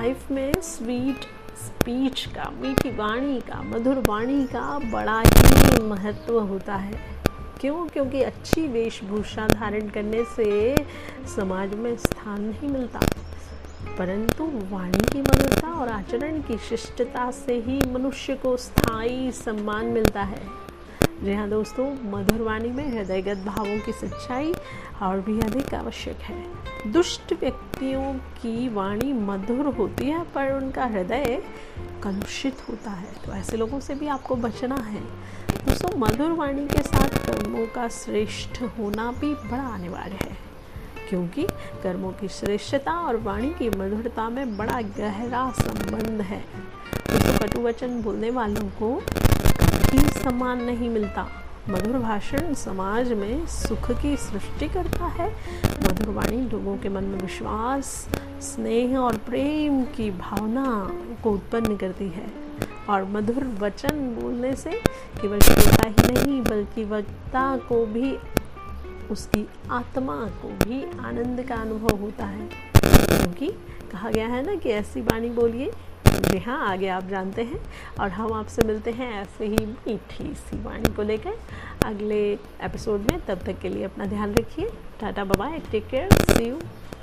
Life में sweet speech का, मीठी वाणी का, मधुर वाणी का बड़ा ही महत्व होता है। क्यों? क्योंकि अच्छी वेशभूषा धारण करने से समाज में स्थान नहीं मिलता, परंतु वाणी की मधुरता और आचरण की शिष्टता से ही मनुष्य को स्थायी सम्मान मिलता है। जी हाँ दोस्तों, मधुर वाणी में हृदयगत भावों की सच्चाई और भी अधिक आवश्यक है। दुष्ट व्यक्तियों की वाणी मधुर होती है पर उनका हृदय कलुषित होता है, तो ऐसे लोगों से भी आपको बचना है। दोस्तों, मधुर वाणी के साथ कर्मों का श्रेष्ठ होना भी बड़ा अनिवार्य है, क्योंकि कर्मों की श्रेष्ठता और वाणी की मधुरता में बड़ा गहरा संबंध है। दोस्तों, कटु वचन बोलने वालों को कभी सम्मान नहीं मिलता। मधुर भाषण समाज में सुख की सृष्टि करता है। मधुर वाणी लोगों के मन में विश्वास, स्नेह और प्रेम की भावना को उत्पन्न करती है। और मधुर वचन बोलने से केवल श्रोता ही नहीं बल्कि वक्ता को भी, उसकी आत्मा को भी आनंद का अनुभव होता है, क्योंकि कहा गया है ना कि ऐसी वाणी बोलिए। जी हाँ, आगे आप जानते हैं और हम आपसे मिलते हैं ऐसे ही मीठी सी वाणी को लेकर अगले एपिसोड में। तब तक के लिए अपना ध्यान रखिए। Tata, bye bye, take care, see you.